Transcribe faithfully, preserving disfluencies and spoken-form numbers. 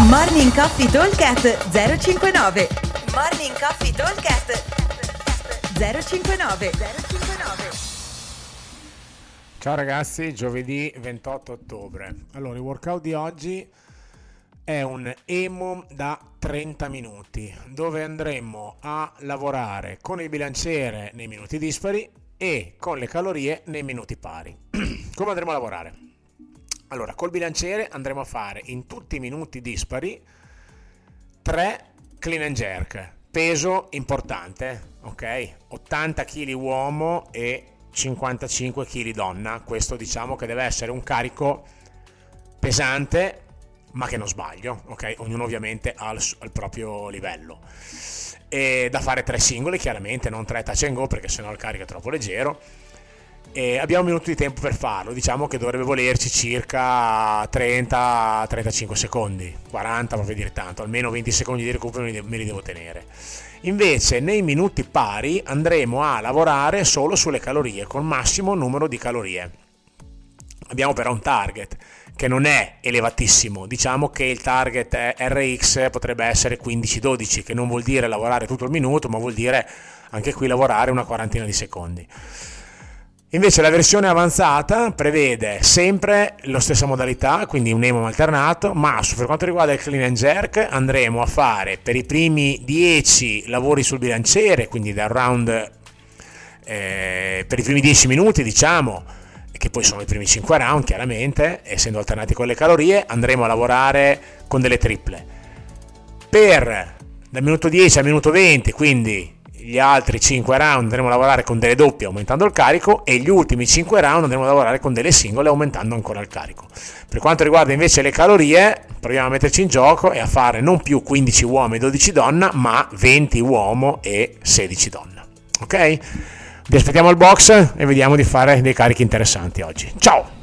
Morning Coffee Talkcast zero cinquantanove. Morning Coffee Talkcast zero cinquantanove. zero cinquantanove. Ciao ragazzi, giovedì ventotto ottobre. Allora, il workout di oggi è un emo da trenta minuti, dove andremo a lavorare con il bilanciere nei minuti dispari e con le calorie nei minuti pari. Come andremo a lavorare? Allora, col bilanciere andremo a fare in tutti i minuti dispari tre clean and jerk, peso importante, ok? ottanta chili uomo e cinquantacinque chili donna. Questo diciamo che deve essere un carico pesante, ma che non sbaglio, ok? Ognuno ovviamente ha il, il proprio livello. E da fare tre singoli, chiaramente, non tre touch and go, perché sennò il carico è troppo leggero. E abbiamo un minuto di tempo per farlo, diciamo che dovrebbe volerci circa trenta trentacinque secondi, quaranta proprio dire tanto, almeno venti secondi di recupero me li devo tenere. Invece nei minuti pari andremo a lavorare solo sulle calorie, col massimo numero di calorie. Abbiamo però un target che non è elevatissimo, diciamo che il target è R X, potrebbe essere quindici dodici, che non vuol dire lavorare tutto il minuto, ma vuol dire anche qui lavorare una quarantina di secondi. Invece la versione avanzata prevede sempre la stessa modalità, quindi un emo alternato, ma per quanto riguarda il clean and jerk andremo a fare per i primi dieci lavori sul bilanciere, quindi dal round eh, per i primi dieci minuti, diciamo, che poi sono i primi cinque round, chiaramente, essendo alternati con le calorie, andremo a lavorare con delle triple. Per dal minuto dieci al minuto venti, quindi gli altri cinque round andremo a lavorare con delle doppie aumentando il carico, e gli ultimi cinque round andremo a lavorare con delle singole aumentando ancora il carico. Per quanto riguarda invece le calorie, proviamo a metterci in gioco e a fare non più quindici uomo e dodici donna, ma venti uomo e sedici donna. Ok? Vi aspettiamo al box e vediamo di fare dei carichi interessanti oggi. Ciao!